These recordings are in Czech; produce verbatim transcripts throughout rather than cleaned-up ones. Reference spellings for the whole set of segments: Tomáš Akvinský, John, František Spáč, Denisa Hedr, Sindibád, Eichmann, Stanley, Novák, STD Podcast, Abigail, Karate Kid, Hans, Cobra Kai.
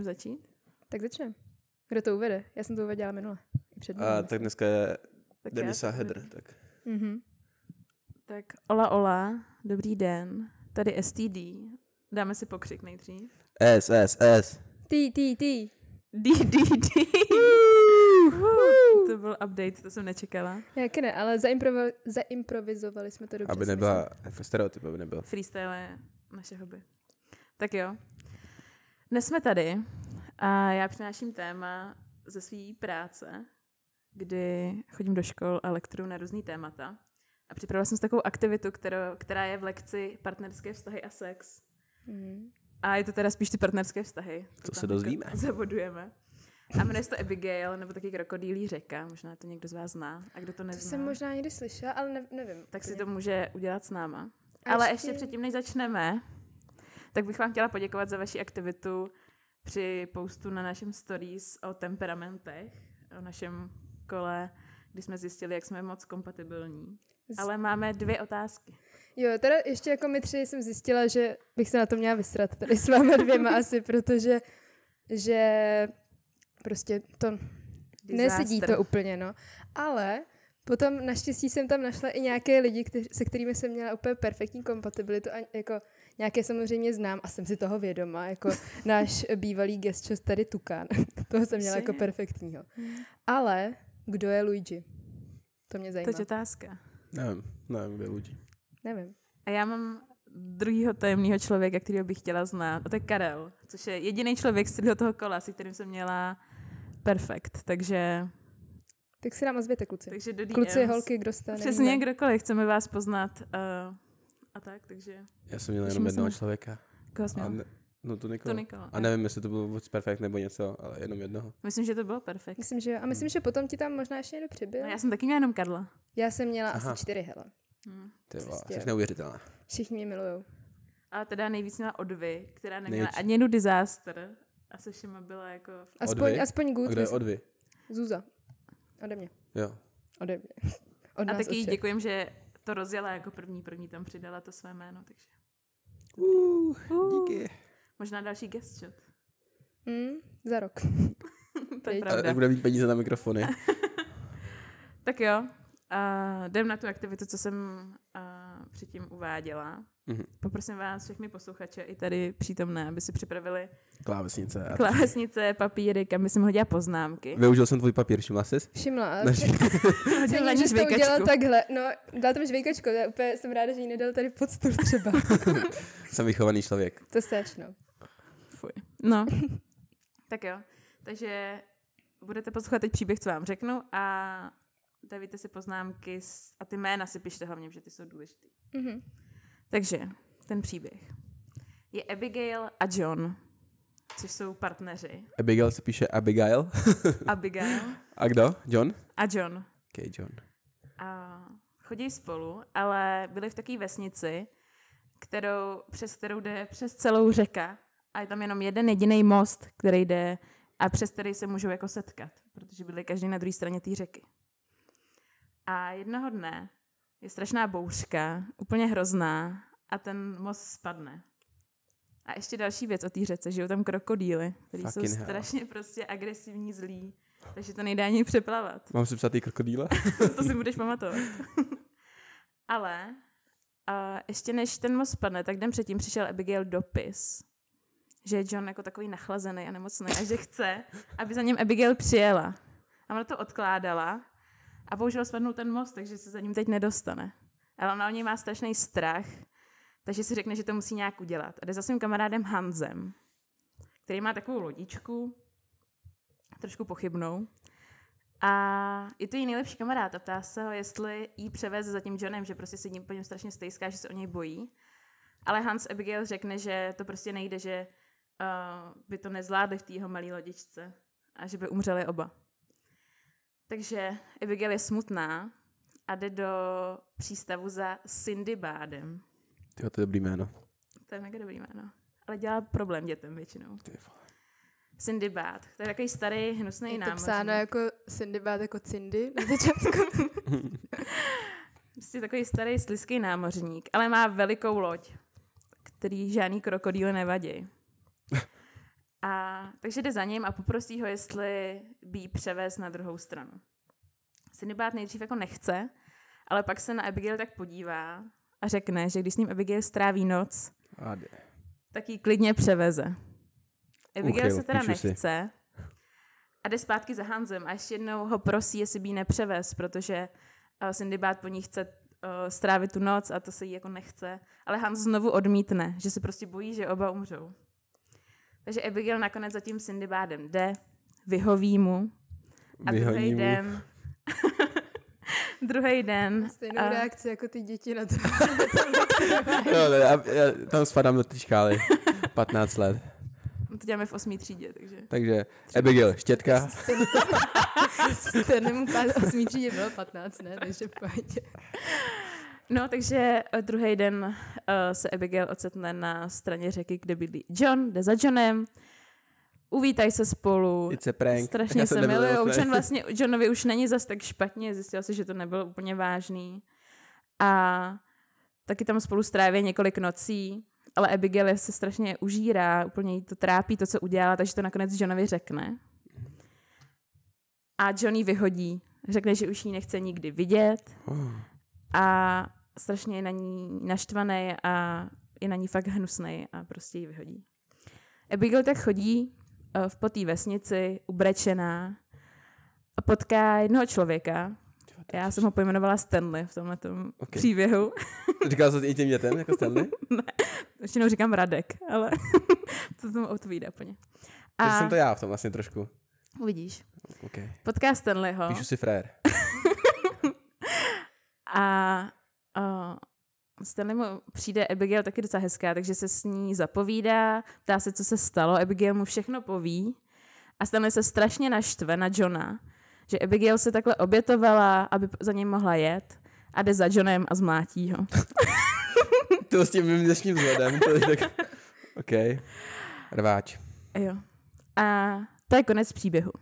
můžeme začít? Tak začneme. Kdo to uvede? Já jsem to uvedla minule. A tak dneska je tak Denisa Hedr. Tak. Mm-hmm. Tak ola ola, dobrý den, tady S T D. Dáme si pokřik nejdřív. S, S, S. T, T, T. D, D, D. To byl update, to jsem nečekala. Jak ne, ale zaimprovi- zaimprovizovali jsme to dobře. Aby nebyla jako stereotyp, aby nebyl. Freestyle je naše hobby. Tak jo. Dnes jsme tady a já přináším téma ze své práce, kdy chodím do škol a lektuju na různý témata. A připravila jsem si takovou aktivitu, kterou, která je v lekci partnerské vztahy a sex. Mm. A je to teda spíš ty partnerské vztahy. Co se dozvíme? Zabodujeme. A jmenuje se to Abigail, nebo taky krokodýlí řeka. Možná to někdo z vás zná. A kdo to nezná? To jsem možná někdy slyšela, ale ne, nevím. Tak si to může udělat s náma. A ale ještě... ještě předtím, než začneme, tak bych vám chtěla poděkovat za vaši aktivitu při postu na našem stories o temperamentech, o našem kole, kdy jsme zjistili, jak jsme moc kompatibilní. Ale máme dvě otázky. Jo, teda ještě jako my tři jsem zjistila, že bych se na to měla vysrat tady s váma dvěma asi, protože že prostě to nesedí to úplně, no. Ale potom naštěstí jsem tam našla i nějaké lidi, kteři, se kterými jsem měla úplně perfektní kompatibilitu a jako nějaké samozřejmě znám a jsem si toho vědoma, jako náš bývalý guest tady Tukán. Toho jsem měla jako perfektního. Ale kdo je Luigi? To mě zajímá. To je otázka. Nevím, nevím, kdo je Luigi. Nevím. A já mám druhýho tajemného člověka, kterého bych chtěla znát. A to je Karel, což je jediný člověk z toho kola, se kterým jsem měla perfekt, takže... Tak si nám ozvěte, kluci. Takže do D M. Kluci, holky, kdo jste, nevíme. Přesně, kdokoliv, chceme vás poznat uh, a tak, takže... Já jsem měla jenom jednoho jsem... člověka. Koho jsi měla? Ne... No to Nikola. To Nikola. A nevím, jestli to bylo vůbec perfekt nebo něco, ale jenom jednoho. Myslím, že to bylo perfekt. Myslím, že jo. A myslím, že potom ti tam možná ještě někdo přibyl. No, já jsem taky měla jenom Karla. Já jsem měla Aha. asi čtyři, hele. Hmm. Ty jsi neuvěřitelná. Všichni mě milujou. A teda nejvíc měla Odvy, která neměla nejvíc. Ani jednu disaster. A se všema byla jako... Aspoň, aspoň good. A kdo je Odvy? Zuza. Ode mě. Jo. Ode mě. Od nás, a taky děkujem, že to rozjela jako první. První tam přidala to své jméno, takže... Uh, uh. Díky. Možná další guest shot. Mm, za rok. To je pravda. A bude mít peníze na mikrofony. Tak jo. Uh, jdem na tu aktivitu, co jsem uh, předtím uváděla. Mm-hmm. Poprosím vás všechny posluchače i tady přítomné, aby si připravili klávesnice, a klávesnice papíry, kam jsem hodila poznámky. Využil jsem tvůj papír, všimla jsi? Všimla. Hodila jsem to udělal takhle. No, dala tam žvejkačku, já úplně jsem ráda, že ji nedal tady pod stůl třeba. Jsem vychovaný člověk. To seš, no. Fuj. No. Tak jo. Takže budete poslouchat teď příběh, co vám řeknu a dejte si poznámky a ty jména si pište hlavně, protože ty jsou důležitý. Mm-hmm. Takže ten příběh je Abigail a John, což jsou partneři. Abigail se píše Abigail. Abigail. A kdo? John? A John. Okay, John. A chodí spolu, ale byli v takové vesnici, kterou, přes kterou jde přes celou řeka a je tam jenom jeden jediný most, který jde a přes který se můžou jako setkat, protože byli každý na druhé straně té řeky. A jednoho dne je strašná bouřka, úplně hrozná a ten most spadne. A ještě další věc o té řece, žijou tam krokodýly, který Fucking jsou strašně hell. prostě agresivní, zlí, takže to nejdá ani přeplavat. Mám si psát ty krokodýle? To si budeš pamatovat. Ale a ještě než ten most spadne, tak den předtím přišel Abigail dopis, že je John jako takový nachlazený a nemocný a že chce, aby za ním Abigail přijela. A ona to odkládala. A bohužel spadnul ten most, takže se za ním teď nedostane. Ale ona o něj má strašný strach, takže si řekne, že to musí nějak udělat. A jde za svým kamarádem Hansem, který má takovou lodičku, trošku pochybnou. A je to její nejlepší kamarád a ptá se ho, jestli jí převez za tím Johnem, že prostě se ním po něm strašně stejská, že se o něj bojí. Ale Hans Abigail řekne, že to prostě nejde, že uh, by to nezvládli v té jeho malé lodičce a že by umřeli oba. Takže Abigail je smutná a jde do přístavu za Sindibádem. Tyjo, to je dobrý jméno. To je mega dobrý jméno. Ale dělá problém dětem většinou. Sindibád. To je takový starý, hnusný námořník. Je to psáno jako Sindibád jako Cindy na začátku. Prostě takový starý, slizký námořník, ale má velikou loď, který žádný krokodýly nevadí. A A takže jde za ním a poprosí ho, jestli by ji převez na druhou stranu. Sindibád nejdřív jako nechce, ale pak se na Abigail tak podívá a řekne, že když s ním Abigail stráví noc, Ade. tak ji klidně převeze. Abigail Uchyl, se teda nechce si. A jde zpátky za Hansem a ještě jednou ho prosí, jestli by ji nepřevez, protože Sindibád po ní chce strávit tu noc a to se jí jako nechce. Ale Hans znovu odmítne, že se prostě bojí, že oba umřou. Takže Abigail nakonec za tím Sindibádem jde, vyhoví mu a druhý den... Druhý den... Stejnou a... reakci jako ty děti na to. No, já, já tam spadám do té škály. patnáct let. To děláme v osmý třídě, takže... Takže Abigail, štětka. Stejnému osmý třídě bylo patnáct, ne? Takže pojď. No, takže druhý den uh, se Abigail ocitne na straně řeky, kde bydlí John, jde za Johnem, uvítají se spolu, strašně se milujou. John vlastně, Johnovi už není zas tak špatně, zjistil se, že to nebylo úplně vážný. A taky tam spolu stráví několik nocí, ale Abigail se strašně užírá, úplně jí to trápí, to, co udělala, takže to nakonec Johnovi řekne. A John ji vyhodí, řekne, že už ji nechce nikdy vidět. Oh. A strašně je na ní naštvaný a je na ní fakt hnusnej a prostě ji vyhodí. Abigail tak chodí v potý vesnici, ubrečená, a potká jednoho člověka. Já jsem ho pojmenovala Stanley v tomhle tom okay. příběhu. Říkala jsi i těm dětem jako Stanley? Ne, většinou říkám Radek, ale to tomu odpovídá plně. A... Takže jsem to já v tom vlastně trošku. Uvidíš. Okay. Potká Stanleyho. Píšu si frajer. A uh, Stanley mu přijde Abigail taky docela hezká, takže se s ní zapovídá, ptá se, co se stalo, Abigail mu všechno poví a Stanley se strašně naštve na Johna, že Abigail se takhle obětovala, aby za něj mohla jet a jde za Johnem a zmlátí ho. To s tím mým dnešním vzhledem. To je tak... OK. Rváč. Jo. A to je konec příběhu.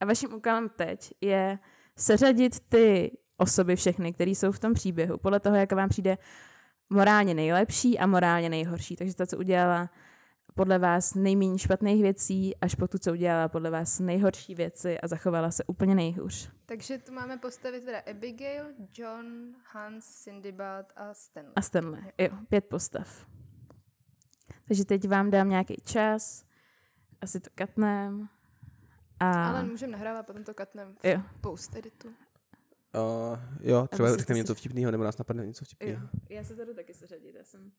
A vaším úkolem teď je seřadit ty osoby všechny, které jsou v tom příběhu, podle toho, jak vám přijde morálně nejlepší a morálně nejhorší. Takže ta, co udělala podle vás nejméně špatných věcí, až po tu, co udělala podle vás nejhorší věci a zachovala se úplně nejhůř. Takže tu máme postavit teda Abigail, John, Hans, Sindibád a Stanley. A Stanley, jo, pět postav. Takže teď vám dám nějaký čas, asi to katnem. A... Ale můžeme nahrávat potom to katnem v post editu. Uh, jo, třeba řekneme něco vtipného, nebo nás napadne něco vtipného. Já se to jdu taky seřadit, já jsem...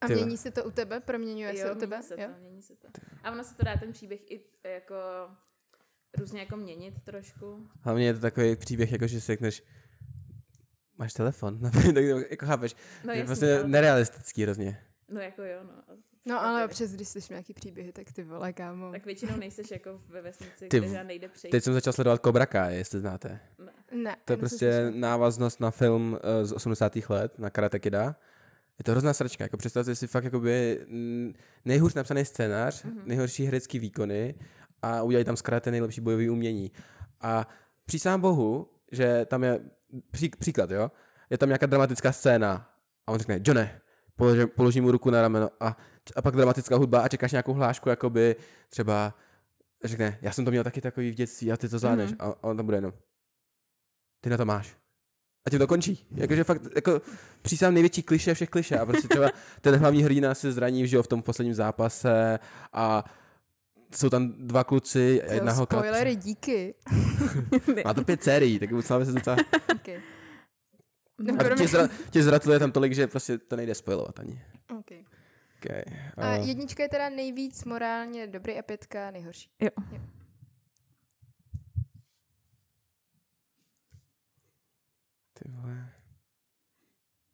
A Tyba. Mění se to u tebe? Proměňuje jo, se u tebe? Se to, jo, mění se to. A ono se to dá ten příběh i jako různě jako měnit trošku. Hlavně je to takový příběh, jako že si řekneš, máš telefon, tak jako chápeš, no, je vlastně to... nerealistický hrozně. No jako jo, no. No ale přes, když slyším nějaký příběhy, tak ty vole, kámo. Tak většinou nejseš jako ve vesnici, ty, kde nejde přejít. Teď jsem začal sledovat Cobra Kai, jestli znáte. Ne. ne to je prostě návaznost na film z osmdesátých let, na Karate Kida. Je to hrozná sračka, jako představte si fakt jakoby nejhůř napsaný scénář, mm-hmm. nejhorší herecký výkony a udělají tam zkrátka nejlepší bojový umění. A přísám bohu, že tam je, pří, příklad jo, je tam nějaká dramatická scéna a on řekne, Johne, položím, položím mu ruku na rameno a, a pak dramatická hudba a čekáš nějakou hlášku, jakoby třeba řekne, já jsem to měl taky takový v dětství a ty to zvládneš mm-hmm. a on tam bude jenom, ty na to máš. A tím to končí. Jakože fakt, jako přísám největší klišé všech klišé. A prostě třeba ten hlavní hrdina se zraní, že jo, v tom posledním zápase a jsou tam dva kluci, jo, jedna holka. Spoilery, díky. Má to pět sérií, tak musíme se docela... Okay. No, a tě, zra, tě zratuje tam tolik, že prostě to nejde spoilovat ani. Okay. Okay. Uh. A jednička je teda nejvíc morálně dobrý a pětka nejhorší. Jo. jo. Ty vole.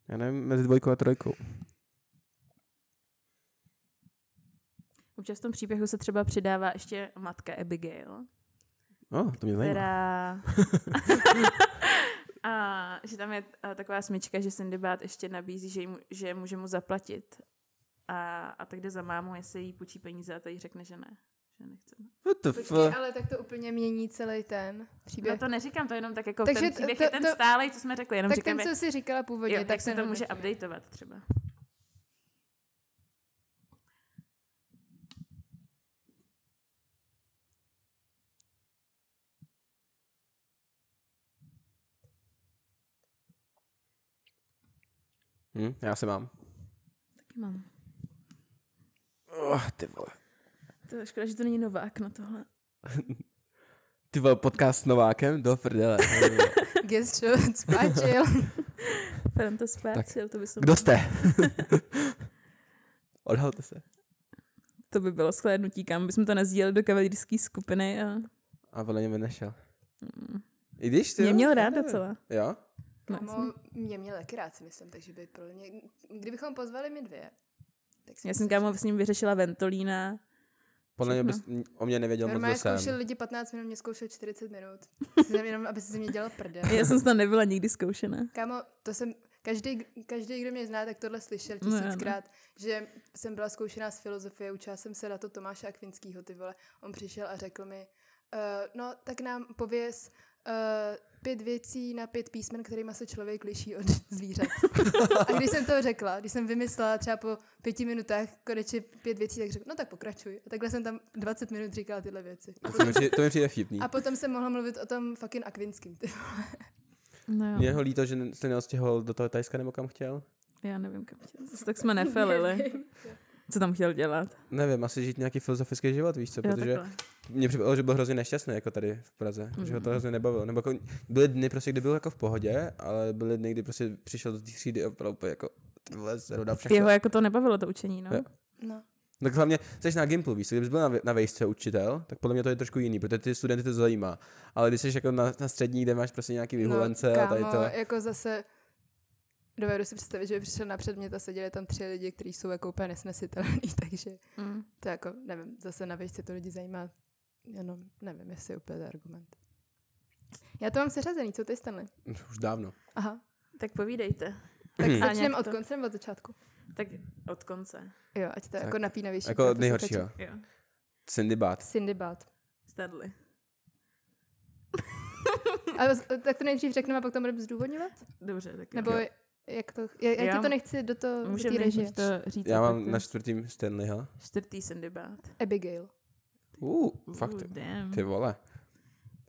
Já nevím, mezi dvojkou a trojkou. Občas v tom příběhu se třeba přidává ještě matka Abigail. Oh, to mě zajímá. Která... a, že tam je taková smyčka, že Sindibád ještě nabízí, že, jim, že může mu zaplatit. A, a tak jde za mámu, jestli jí půjčí peníze a ta jí řekne, že ne. Počkej, ale tak to úplně mění celý ten příběh. No to neříkám, to jenom tak jako takže ten příběh to, to, je ten stálej, co jsme řekli. Jenom tak říkám, ten, co jsi říkala původně. Jo, tak se to může updateovat třeba. Hm, já se mám. Taky mám. Oh, ty vole. To je škoda, že to není Novák na tohle. Ty vole, podcast s Novákem? Do prdele. Guess show, spáčil. Franta spáčil, to by se... Kdo jste? Odhalte se. To by bylo shlédnutí, kam bychom to nazdíleli do kavalírské skupiny a... A podle mě by nešel. Mm. I když ty... Mě měl rád docela. Jo? Kámo, mě měl taky rád, si myslím, takže by pro mě... Kdybychom pozvali my dvě, tak si... Já jsem kámo s ním vyřešila Ventolína. Podle mě bys o mě nevěděl normálně moc, kdo jsem. Normálně zkoušel lidi patnáct minut, mě zkoušel čtyřicet minut. Jenom, aby se mě dělal prdel. Já jsem snad nebyla nikdy zkoušená. Kámo, to jsem... Každý, každý, kdo mě zná, tak tohle slyšel tisíckrát, no, no. Že jsem byla zkoušená z filozofie, učila jsem se na to Tomáše Akvinskýho, ty vole. On přišel a řekl mi, uh, no tak nám pověz uh, pět věcí na pět písmen, kterýma se člověk liší od zvířat. A když jsem to řekla, když jsem vymyslela třeba po pěti minutách konečně pět věcí, tak řekl, no tak pokračuj. A takhle jsem tam dvacet minut říkala tyhle věci. To mi přijde vtipný. A potom jsem mohla mluvit o tom fucking Akvinským, ty vole. No mě ho líto, že jste neostěhoval do toho Tajska nebo kam chtěl? Já nevím, kam chtěl. Zase tak jsme nefelili. Co tam chtěl dělat? Nevím, asi žít nějaký filozofický život, víš co? Jo, protože takhle. Mě připadalo, že byl hrozně nešťastný jako tady v Praze, mm. že ho to hrozně nebavilo. Nebo jako byly dny, prostě, kdy byl jako v pohodě, ale byly dny, kdy prostě přišel do té třídy opravdu jako tyhle zruda všechno. Jeho jako to nebavilo, to učení, no? No. Tak hlavně jsi na Gimplu, víš, kdyby jsi byl na, na vejšce učitel, tak podle mě to je trošku jiný, protože ty studenty to zajímá. Ale když jsi jako na, na střední, kde máš prostě nějaký vyhulence no, a tady to... jako zase... Dovedu si představit, že by přišel na předmět a seděli tam tři lidi, kteří jsou jako úplně nesnesitelní, takže mm. to jako, nevím, zase na vejšce to lidi zajímá. Jenom nevím, jestli je úplně argument. Já to mám seřazený, co ty, Stanley? Už dávno. Aha. Tak povídejte. Tak začneme od konce nebo od začátku? Tak od konce. Jo, ať to je jako napínavější. Jako od nejhoršího. Sindibád. Sindibád. Stanley. Ale tak to nejdřív řekneme a pak to budeme zdůvodňovat? Dobře, tak jo. Nebo jo. Jak to, jak, já ti to nechci do toho režit. To říct. Já mám na čtvrtým Stanleyho. Čtvrtý Sindibád. Abigail. Uh, fakt. Uh, ty vole.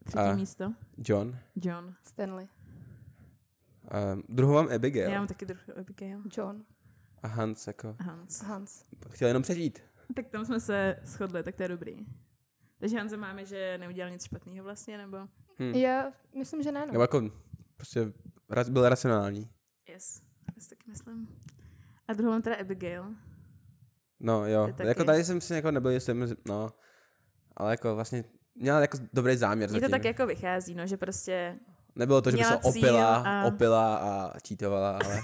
Třetí a místo. John. John. Stanley. Um, druhou mám Abigail. Já mám taky druhou Abigail. John. A Hans jako. Hans. Hans. Chtěl jenom přežít. Tak tam jsme se shodli, tak to je dobrý. Takže Hanze máme, že neudělal nic špatného vlastně, nebo? Hmm. Já myslím, že ne. Nebo jako prostě byl racionální. Yes, já taky myslím. A druhou mám teda Abigail. No jo, jako tady jsem si jako nebyl, jsem, no, ale jako vlastně měla jako dobrý záměr zatím. Je to tak jako vychází, no, že prostě... Nebylo to, že by se opila a... opila a čítovala, ale...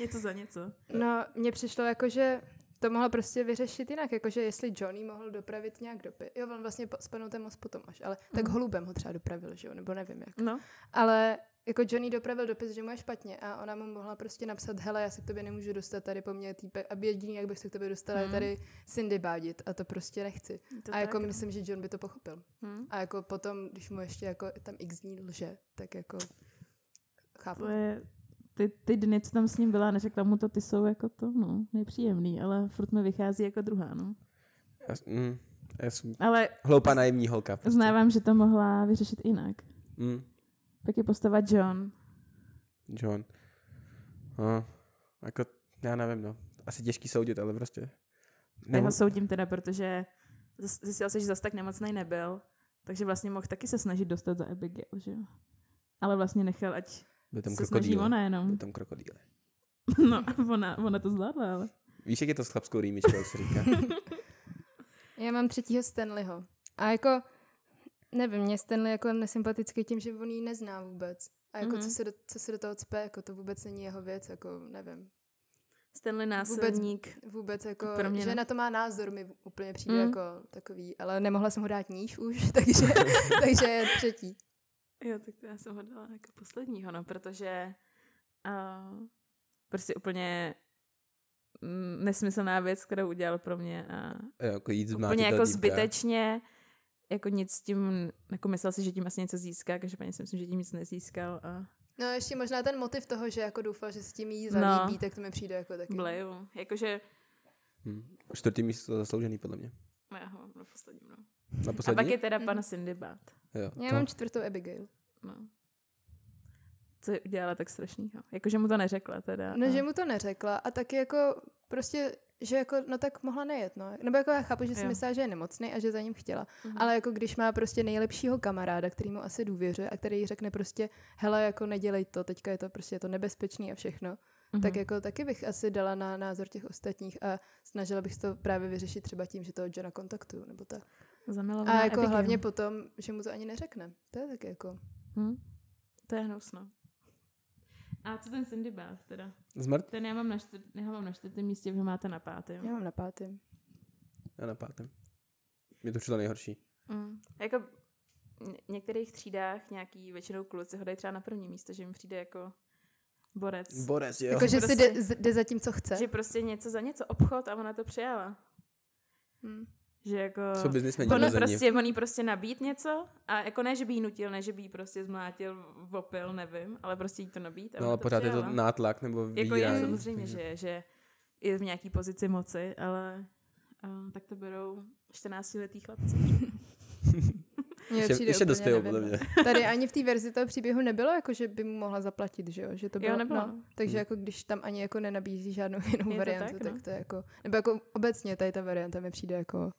Něco za něco. No, mně přišlo jako, že to mohlo prostě vyřešit jinak, jakože jestli Johnny mohl dopravit nějak dopy. Jo, on vlastně spadnou ten most potom až, ale tak mm. holubem ho třeba dopravil, že jo, nebo nevím jak. No. Ale jako Johnny dopravil dopis, že mu je špatně a ona mu mohla prostě napsat, hele, já se k tobě nemůžu dostat, tady po mně týpek, a jediný, jak bych se k tobě dostala, mm. je tady Sindibádit a to prostě nechci. To a jako tak, myslím, že John by to pochopil. Mm. A jako potom, když mu ještě jako tam x dní lže, tak jako chápu. Ty, ty dny, co tam s ním byla, neřekla mu to, ty jsou jako to, no, nepříjemný, ale furt mi vychází jako druhá, no. Já, mm, já jsem ale hloupá naivní holka. Prostě. Znávám, že to mohla vyřešit jinak. Mm. Tak je postava John. John. No, jako, já nevím, no. Asi těžký soudit, ale prostě. Já ho soudím teda, protože zjistil se, že zas tak nemocnej nebyl, takže vlastně mohl taky se snažit dostat za Abigail, že jo. Ale vlastně nechal, ať byl tam krokodýle. Ona jenom. Byl tam krokodýle. No, ona, ona to zvládla, ale... Víš, jak je to s chlapskou rýmičkou, jak se říká? Já mám třetího Stanleyho. A jako, nevím, mě Stanley jako nesympatický tím, že on ji nezná vůbec. A jako, mm-hmm. co, se do, co se do toho cpe, jako to vůbec není jeho věc, jako nevím. Stanley násilník. Vůbec, vůbec jako, že ne. Na to má názor, mi úplně přijde mm. jako takový, ale nemohla jsem ho dát níž už, takže, takže je třetí. Jo, tak to já jsem ho dala jako posledního, no, protože uh, prostě úplně nesmyslná věc, kterou udělal pro mě a jo, jako jít úplně jako zbytečně, jako nic tím, jako myslel si, že tím asi něco získá, každopádně si myslím, že tím nic nezískal a... No ještě možná ten motiv toho, že jako doufal, že s tím jí zalíbí, no, tak to mi přijde jako taky. Bleju, jakože... Hmm. Čtvrtý místo zasloužený podle mě. No já ho mám na posledním, no. Na poslední? A pak je teda pan mm. Sindibád. Jo, já to... mám čtvrtou Abigail. No. co dělala tak strašnýho. Jako, že mu to neřekla teda. No, a... že mu to neřekla a taky jako prostě, že jako, no tak mohla nejet, no. Nebo jako já chápu, že si myslela, že je nemocný a že za ním chtěla. Mhm. Ale jako když má prostě nejlepšího kamaráda, který mu asi důvěřuje a který jí řekne prostě, hele, jako nedělej to, teďka je to prostě je to nebezpečný a všechno. Mm-hmm. Tak jako taky bych asi dala na názor těch ostatních a snažila bych to právě vyřešit třeba tím, že toho Johna kontaktuju, nebo tak. Zamilovaná a jako Abigail. Hlavně potom, že mu to ani neřekne. To je taky jako... Hmm. To je hnusno. A co ten Sindibád teda? Zmrt? Ten já mám na, čtyř, já mám na čtvrtém místě, vy ho máte na pátém. Já mám na pátém. Já na pátém. Mě to přišlo nejhorší. Mm. Jako v některých třídách nějaký většinou kluci ho dají třeba na první místo, že mi přijde jako... Borec. Borec, jo. Jakože prostě, si jde, jde za tím, co chce. Že prostě něco za něco, obchod a ona to přijala. Hmm. Že jako... Co biznismeni on, prostě, on jí prostě nabít něco a jako ne, že by jí nutil, ne, že by jí prostě zmlátil, vopil, nevím, ale prostě jí to nabít a no, ale to pořád přijala. Je to nátlak nebo výraz. Jako je samozřejmě, že je, že je v nějaký pozici moci, ale uh, tak to berou čtrnáctiletý chlapci. Ještě, ještě dospěl, podle mě. Tady ani v té verzi toho příběhu nebylo, jako, že by mu mohla zaplatit, že jo? Že to bylo, jo, nebylo. No, takže hmm. jako, když tam ani jako nenabízí žádnou jinou variantu, tak, no. tak to je jako... Nebo jako obecně tady ta varianta mi přijde jako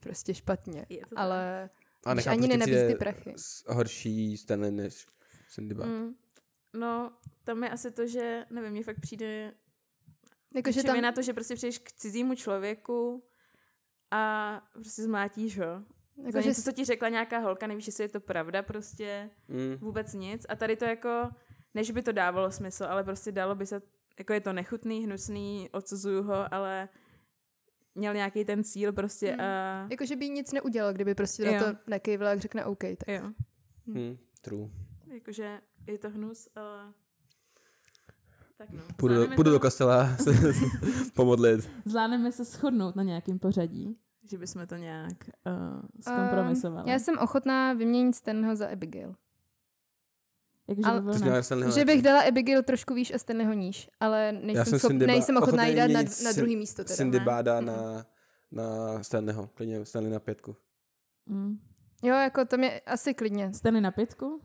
prostě špatně. Ale a když ani nenabízí ty prachy. Horší Stanley než Sindibád. Mm. No, tam je asi to, že, nevím, mně fakt přijde... Jako, že tam... je na to, že prostě přijdeš k cizímu člověku a prostě zmlátíš ho. Jako, něco, co ti řekla nějaká holka, nevíš, jestli je to pravda prostě, mm. vůbec nic. A tady to jako, než by to dávalo smysl, ale prostě dalo by se, jako je to nechutný, hnusný, odsuzuju ho, ale měl nějaký ten cíl prostě mm. a... Jako, že by nic neudělal, kdyby prostě jo. na to nekejvla, jak řekne OK, tak... Jo. Mm. True. Jakože je to hnus, ale... Tak no. Půjdu, do, půjdu to... do kostela pomodlit. Zvládneme se shodnout na nějakým pořadí. Že bychom to nějak uh, zkompromisovali. Uh, já jsem ochotná vyměnit Stanleyho za Abigail. Jak, že, by byla na... že bych dala Abigail trošku výš a Stanleyho níž, ale nejsem, schop... Sindiba... nejsem ochotná jí dát na, na druhý místo. Teda. Sindibáda mm. na, na Stanleyho. Klidně Stanley na pětku. Mm. Jo, jako to mě asi klidně. Stanley na pětku?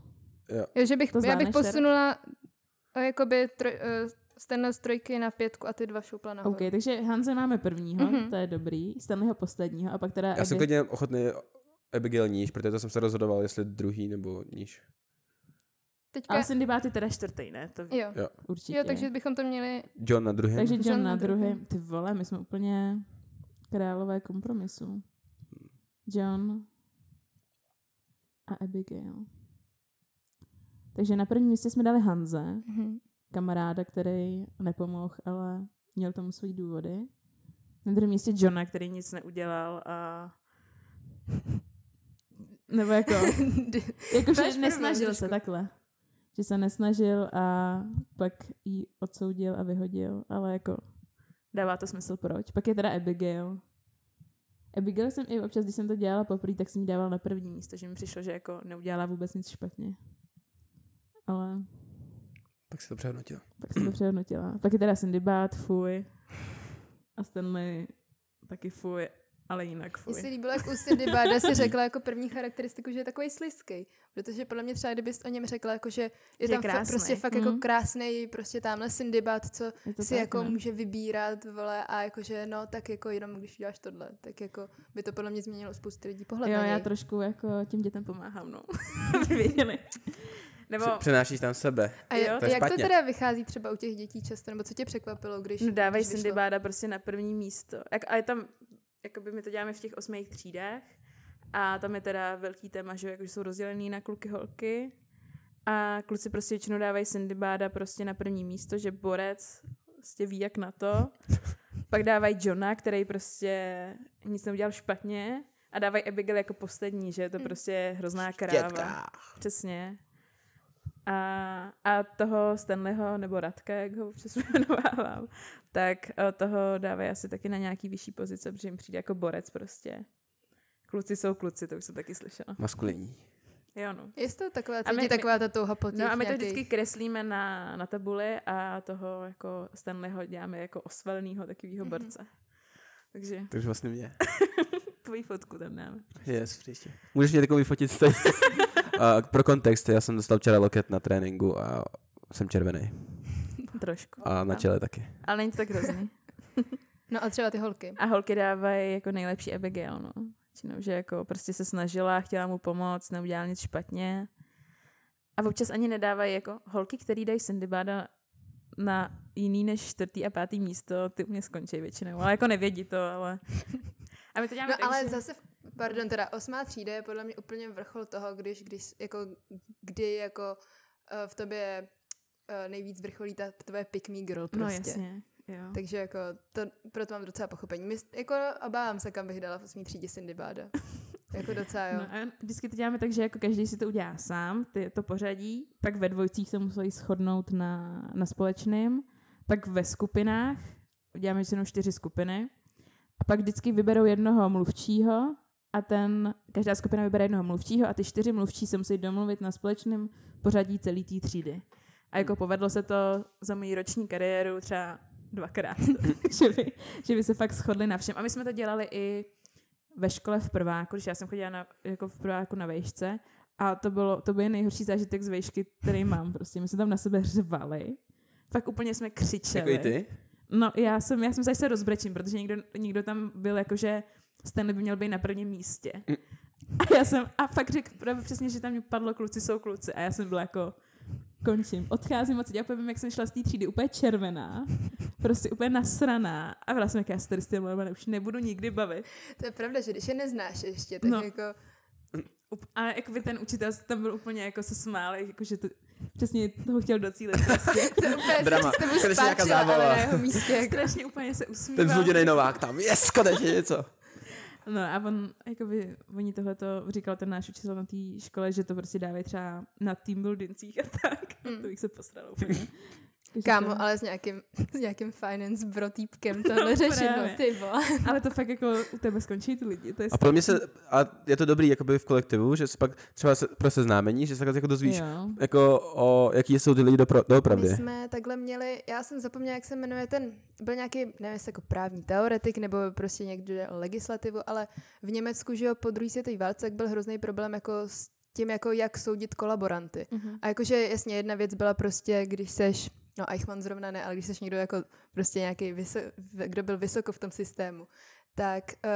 Jo. jo že bych, já bych posunula jakoby... Troj, uh, Stanley z trojky na pětku a ty dva šoupla nahoru. OK, takže Hanse máme prvního, mm-hmm. to je dobrý, Stanleyho posledního a pak teda... Já Abi... jsem klidně ochotný Abigail níž, protože to jsem se rozhodoval, jestli druhý nebo níž. Teďka... Ale Sindibád je teda čtvrtý, ne? To... Jo. jo. Určitě. Jo, takže bychom to měli... John na druhém. Takže John, John na druhém. Ty vole, my jsme úplně králové kompromisu. John a Abigail. Takže na prvním místě jsme dali Hanse. Mhm. Kamaráda, který nepomohl, ale měl tomu svý důvody. Na druhém místě Johna, který nic neudělal a... Nebo jako... jako že nesnažil se takhle. Že se nesnažil a pak ji odsoudil a vyhodil, ale jako dává to smysl proč. Pak je teda Abigail. Abigail jsem i občas, když jsem to dělala poprvé, tak jsem ji dával na první místo, že mi přišlo, že jako neudělala vůbec nic špatně. Ale... Tak se to přehodnotila. Tak se to přehodnotila. Pak je teda Sindibád, fuj. A Stanley taky fuj, ale jinak fuj. Mně se líbilo, jak u Sindibáda si řekla jako první charakteristiku, že je takovej slizkej. Protože podle mě třeba, kdyby o něm řekla, jako, že je, je tam fakt, prostě fakt mm. jako krásnej, prostě tamhle Sindibád, co si tak, jako ne? může vybírat, vole, a jakože no, tak jako jenom když děláš tohle, tak jako by to podle mě změnilo spoustu lidí pohled jo, na něj. Já trošku jako tím dětem pomáhám, no. Věděli. Nebo... Přenášíš tam sebe. A jo, to jak špatně. To teda vychází třeba u těch dětí často? Nebo co tě překvapilo, když... No dávají Sindibáda prostě na první místo. A je tam, jakoby my to děláme v těch osmých třídách a tam je teda velký téma, že jakože jsou rozdělený na kluky, holky a kluci prostě většinou dávají Sindibáda prostě na první místo, že borec prostě ví jak na to. Pak dávají Johna, který prostě nic neudělal špatně a dávají Abigail jako poslední, že to prostě je hrozná kráva. Přesně. A, a toho Stanleyho, nebo Radka, jak ho přesměnovávám, tak toho dávají asi taky na nějaký vyšší pozice, protože jim přijde jako borec prostě. Kluci jsou kluci, to už jsem taky slyšela. Maskulinní. Jo, no. Je to taková, my, taková ta touha po těch no a my nějakých... to vždycky kreslíme na, na tabuli a toho jako Stanleyho děláme jako osvalnýho takovýho borce. Mm-hmm. Takže... Takže vlastně mě. Tvoji fotku tam dáme. Yes, příště. Můžeš mě takový fotit teď? Uh, pro kontext, já jsem dostal včera loket na tréninku a jsem červený. Trošku. A na čele taky. Ale není to tak hrozný. No a třeba ty holky. A holky dávají jako nejlepší Abigail, no. Činou, že jako prostě se snažila, chtěla mu pomoct, neudělala nic špatně. A občas ani nedávají jako holky, který dají Sindibáda na jiný než čtvrtý a pátý místo, ty u mě skončí většinou. Ale jako nevědí to, ale... A my to děláme no tak, ale že... zase, pardon, teda osmá třída je podle mě úplně vrchol toho, když, když jako, kdy jako uh, v tobě uh, nejvíc vrcholí ta tvoje pick me girl prostě. No jasně, jo. Takže jako, to, proto mám docela pochopení. My, jako obávám se, kam bych dala v osmý třídě Sindibáda. Jako docela, jo. No a vždycky to děláme tak, že jako každý si to udělá sám, ty to pořadí, pak ve dvojcích se museli shodnout na, na společném, pak ve skupinách, uděláme jenom čtyři skupiny, a pak vždycky vyberou jednoho mluvčího a ten, každá skupina vybere jednoho mluvčího a ty čtyři mluvčí se musí domluvit na společném pořadí celý té třídy. A jako povedlo se to za moji roční kariéru třeba dvakrát, že, by, že by se fakt shodli na všem. A my jsme to dělali i ve škole v prváku, když já jsem chodila na, jako v prváku na vejšce a to byl to byl nejhorší zážitek z vejšky, který mám prostě. My jsme tam na sebe řvali, fakt úplně jsme křičeli. Jako i ty? No já jsem, já jsem zase rozbrečím, protože někdo, někdo tam byl jakože Stanley by měl být na prvním místě. A já jsem, a fakt řekl právě přesně, že tam mě padlo kluci jsou kluci a já jsem byla jako končím, odcházím od seděla, povím, jak jsem šla z té třídy, úplně červená, prostě úplně nasraná a byla jsem jaká s tím už nebudu nikdy bavit. To je pravda, že když je neznáš ještě, tak no. Jako... A jako by ten učitel tam byl úplně jako se smál, jako že to, přesně toho chtěl docílit. Prostě. To úplně drama. Se s tebou spáčila, ale na jeho místě. Strašně úplně se usmíval. Ten zluděnej Novák tam, yes, konečně něco. No a on, jakoby, oni tohleto říkal ten náš učitel na té škole, že to prostě dávají třeba na team buildincích a tak. Mm. To bych se posrala úplně. Kámo, ale s nějakým, s nějakým finance bro týpkem tohle no, řešeno, ty vole. Ale to fakt jako u tebe skončí ty lidi. To je a pro mě se, a je to dobrý jakoby v kolektivu, že se pak třeba se, pro seznámení, že se jako dozvíš, jako o jaký jsou ty lidi dopra- doopravdy. My jsme takhle měli, já jsem zapomněla, jak se jmenuje ten, byl nějaký, nevím, jako právní teoretik, nebo prostě někdo jde o legislativu, ale v Německu, že jo, po druhé světové válce byl hrozný problém jako s tím, jako jak soudit kolaboranty. Uh-huh. A jakože jasně jedna věc byla prostě, když seš no Eichmann zrovna ne, ale když jsi někdo jako prostě nějaký, vyso- kdo byl vysoko v tom systému, tak uh,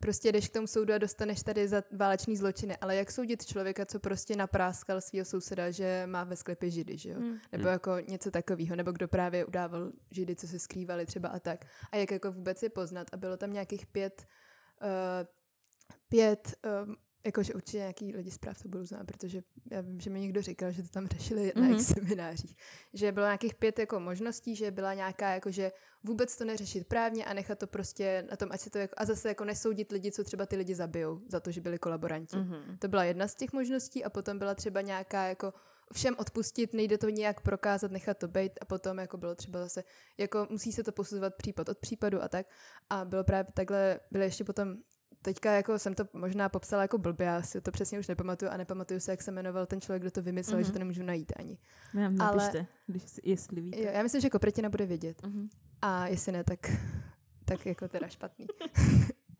prostě jdeš k tomu soudu a dostaneš tady za válečný zločiny, ale jak soudit člověka, co prostě napráskal svýho souseda, že má ve sklepě židy, že jo? Mm. Nebo jako něco takového, nebo kdo právě udával židy, co se skrývali třeba a tak. A jak jako vůbec je poznat? A bylo tam nějakých pět, uh, pět... Um, jakože určitě nějaký lidi zpráv to budou znát, protože já vím, že mi někdo říkal, že to tam řešili na mm-hmm. jejich seminářích. Že bylo nějakých pět jako možností, že byla nějaká jakože vůbec to neřešit právně a nechat to prostě na tom, ať se to jako, a zase jako nesoudit lidi, co třeba ty lidi zabijou za to, že byli kolaboranti. Mm-hmm. To byla jedna z těch možností a potom byla třeba nějaká jako všem odpustit, nejde to nějak prokázat, nechat to bejt a potom jako bylo třeba zase, jako musí se to posuzovat případ od případu a tak. A bylo právě takhle, byly ještě potom teďka jako jsem to možná popsala jako blbě, já si to přesně už nepamatuju a nepamatuju se, jak se jmenoval ten člověk, kdo to vymyslel, mm-hmm. že to nemůžu najít ani. Nám napište, ale, když si, jestli víte. Jo, já myslím, že Kopretina bude vědět. Mm-hmm. A jestli ne, tak, tak jako teda špatný.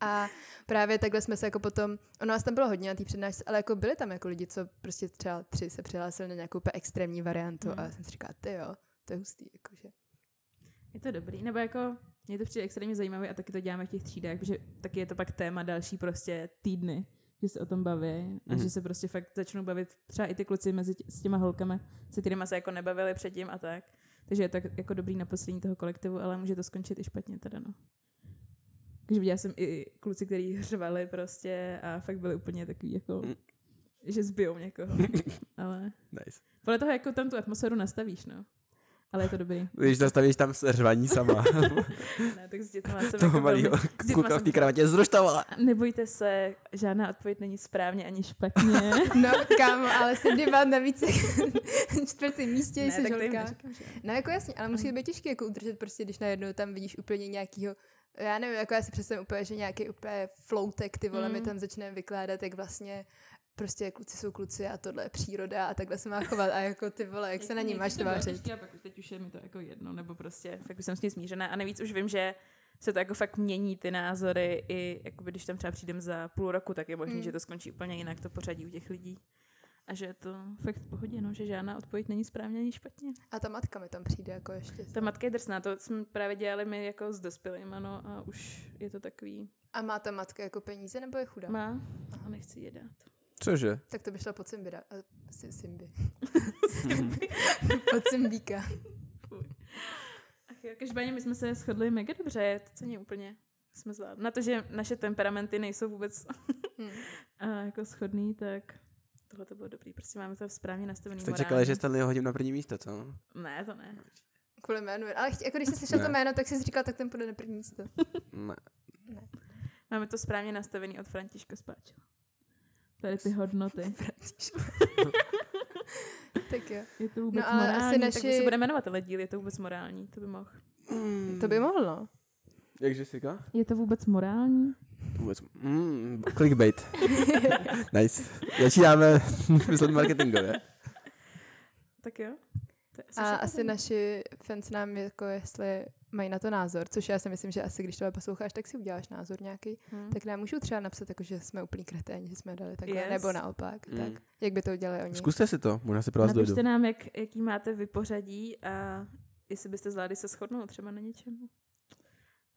A právě takhle jsme se jako potom, ono nás tam bylo hodně na té přednášce, ale jako byli tam jako lidi, co prostě třeba tři se přihlásili na nějakou úplně extrémní variantu mm. a já jsem si říkala, ty jo, to je hustý, jakože. Je to dobrý, nebo jako... Mě to přijde extrémně zajímavé a taky to děláme v těch třídách, protože taky je to pak téma další prostě týdny, že se o tom baví a mm-hmm. že se prostě fakt začnou bavit třeba i ty kluci mezi tě, s těma holkama, se kterýma se jako nebavili předtím a tak. Takže je to jako dobrý na poslední toho kolektivu, ale může to skončit i špatně teda, no. Takže viděla jsem i kluci, kteří hřvali prostě a fakt byli úplně takový jako, mm. že zbijou někoho. Ale nice. Podle toho jako tam tu atmosféru nastavíš, no. Ale je to dobrý. Když nastavíš tam řvaní sama. Ne, tak s dětma jsem... Toho jako malýho kluka v té kravatě zruštovala. Nebojte se, žádná odpověď není správně ani špatně. No kámo, ale se dívat na více čtvrtém místě, ne, jsi žolka. Že... No jako jasně, ale musí to být těžké jako udržet prostě, když najednou tam vidíš úplně nějakýho... Já nevím, jako já si představím úplně, že nějaký úplně floutek, ty vole, mm. mi tam začneme vykládat, jak vlastně... Prostě kluci jsou kluci a tohle je příroda a takhle se má chovat a jako ty vole, jak se na ní máš tvářit. A pak už teď už je mi to jako jedno, nebo prostě fakt už jsem s tím smířená a navíc už vím, že se to jako fakt mění ty názory i jakoby, když tam třeba přijdem za půl roku, tak je možný, mm. že to skončí úplně jinak, to pořadí u těch lidí. A že je to fakt v pohodě, no, že žádná odpověď není správně ani špatně. A ta matka mi tam přijde jako ještě. Ta matka je drsná, to jsme právě dělali my jako s dospělými, no, a už je to takový. A má ta matka jako peníze, nebo je chudá? Má, a nechci je dát. Cože? Tak to by šla pod Simbira. Simbi. Simbi. Pod Simbíka. Ach jo, každopádně my jsme se shodli mega dobře, to cení úplně jsme zvládli. Na to, že naše temperamenty nejsou vůbec hmm. jako shodný, tak... Tohle to bylo dobrý, prostě máme to správně nastavený morální. Jste čekali, že Stanleyho hodím na první místo, co? Ne, to ne. Kvůli jménu. Ale chtě, jako když jsi slyšel ne. to jméno, tak jsi říkal, tak ten půjde na první místo. Ne. ne. Máme to správně nastavený od Františka Spáče. Tady ty hodnoty. Františka. Tak jo. Je to vůbec no, morální, naši... tak se bude jmenovat ale díl, je to vůbec morální, to by mohl. Mm. To by mohlo. Jak Jessica? Je to vůbec morální? Vůbec. Mm, clickbait. Nice. Začínáme myslet marketingově. Tak jo. A šatný. Asi naši fans nám jako jestli mají na to názor, což já si myslím, že asi když tohle posloucháš, tak si uděláš názor nějaký, hmm. tak nám můžou třeba napsat, jako, že jsme úplný kreténi, že jsme dali takhle, yes. nebo naopak. Hmm. Tak jak by to udělali oni? Zkuste si to, možná si pro vás dojdu. Napište nám, jak, jaký máte vy pořadí a jestli byste zvládli se shodnout třeba na něčem.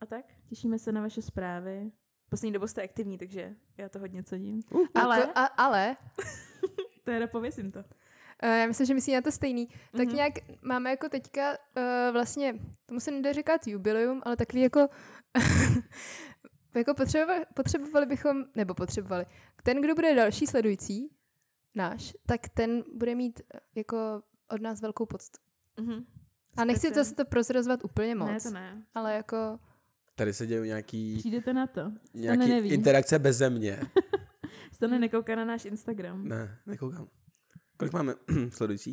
A tak, těšíme se na vaše zprávy. Poslední dobou jste aktivní, takže já to hodně cením. Uh, ale, a, ale. Teda pověsím to. Uh, já myslím, že myslí na to stejný. Mm-hmm. Tak nějak máme jako teďka uh, vlastně, tomu se nedá říkat jubileum, ale takový jako, jako potřebovali, potřebovali bychom, nebo potřebovali, ten, kdo bude další sledující, náš, tak ten bude mít jako od nás velkou poctu. Mm-hmm. A nechci to se to prozrazovat úplně moc. Ne, to ne. Ale jako... Tady se dějí nějaký... Přijdete na to. Nějaký interakce beze mě. Stane nekouká na náš Instagram. Ne, nekoukám. Kolik máme sledující?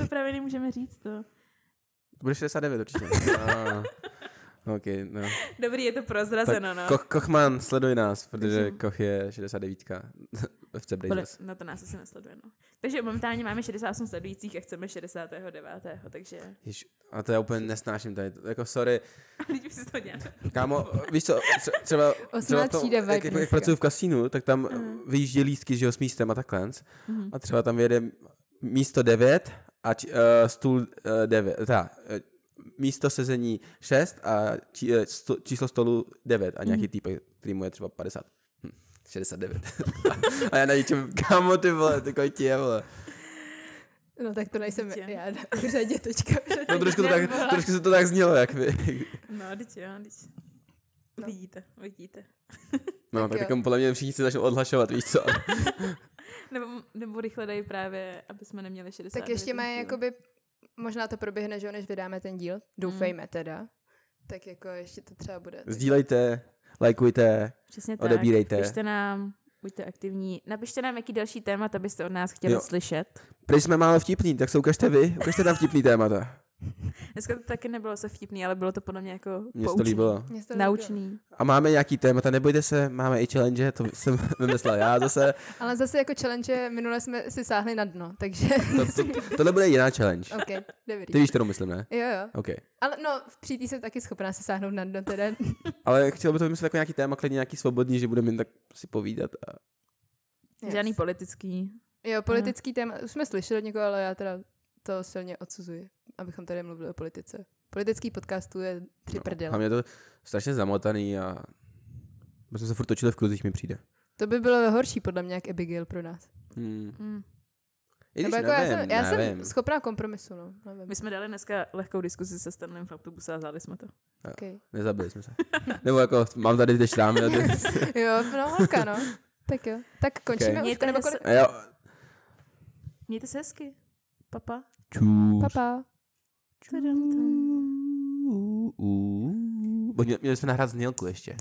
To právě nemůžeme říct to. To bude šedesát devět určitě. Ah, ok, no. Dobrý, je to prozrazeno, tak, no. Koch, Kochman, sleduj nás, protože Koch je šedesát devět v Cebdejzes. No to nás asi nesleduje, no. Takže momentálně máme šedesát osm sledujících a chceme šedesát devět takže... Jež, a to já úplně nesnáším tady, jako sorry. Ale teď už si to dělá. Kámo, víš co, třeba, třeba v tom, jak, jak pracuji v kasínu, tak tam uh-huh. vyjíždí lístky, že jo, s místem a takhle. Uh-huh. A třeba tam vyjede místo devět a či, uh, stůl uh, devět, teda, uh, místo sezení šest a či, uh, sto, číslo stolu devět a nějaký uh-huh. týpek, který mu je třeba padesát. Hm. šedesát devět. A já na něčem, kámo, ty vole, takový tě, vole. No tak to nejsem dítě. Já v řadě, točka v řadě. No trošku, to tak, trošku se to tak znělo, jak vy. No, teď jo, teď. No. Vidíte, vidíte. No, tak, tak takom podle mě všichni se začnou odhlašovat, víš co? nebo, nebo rychle dají právě, aby jsme neměli šedesát. Tak ještě mají, jakoby, možná to proběhne, že jo, než vydáme ten díl. Doufejme mm. teda. Tak jako ještě to třeba bude. Sdílejte. Lajkujte, přesně tak, odebírejte. Napište nám, buďte aktivní. Napište nám, jaký další témata byste od nás chtěli jo. slyšet. Když jsme málo vtipní, tak se ukažte vy. Ukažte tam vtipný témata. Dneska to taky nebylo se vtipný, ale bylo to podle mě jako mě poučný. To líbilo. Mě to naučný. A máme nějaký témata, nebojte se, máme i challenge, to jsem vymyslela já zase. Ale zase jako challenge, minule jsme si sáhli na dno, takže... to, to, tohle bude jiná challenge. Okay, dobrý. Ty víš, kterou myslím, ne? Jo, jo. Okay. Ale no, v přítí jsem taky schopná si sáhnout na dno teda. Ale chtěl by to vymyslet jako nějaký téma, klidně nějaký svobodný, že budeme jen tak si povídat. A... Yes. Žádný politický. Jo, politický no. téma, už jsme slyšeli od někoho, ale já teda... To silně odsuzuji, abychom tady mluvili o politice. Politický podcast je tři no, prdele. A mě to strašně zamotaný a my jsme se furt točili v kruzích, mi přijde. To by bylo horší podle mě jak Abigail pro nás. Hmm. Hmm. Nebo jako nevím, já jsem, já jsem schopná kompromisu. No. My jsme dali dneska lehkou diskuzi se Stanleym v autobuse a záli jsme to. Okay. Nezabili jsme se. Nebo jako mám tady ty šrámy. Jo, no holka, no. Tak jo. Tak končíme. Okay. Mějte, už, se... jo. Mějte se hezky. Papa. Čus. Papa. Čus. Měli jsme nahrát znělku ještě.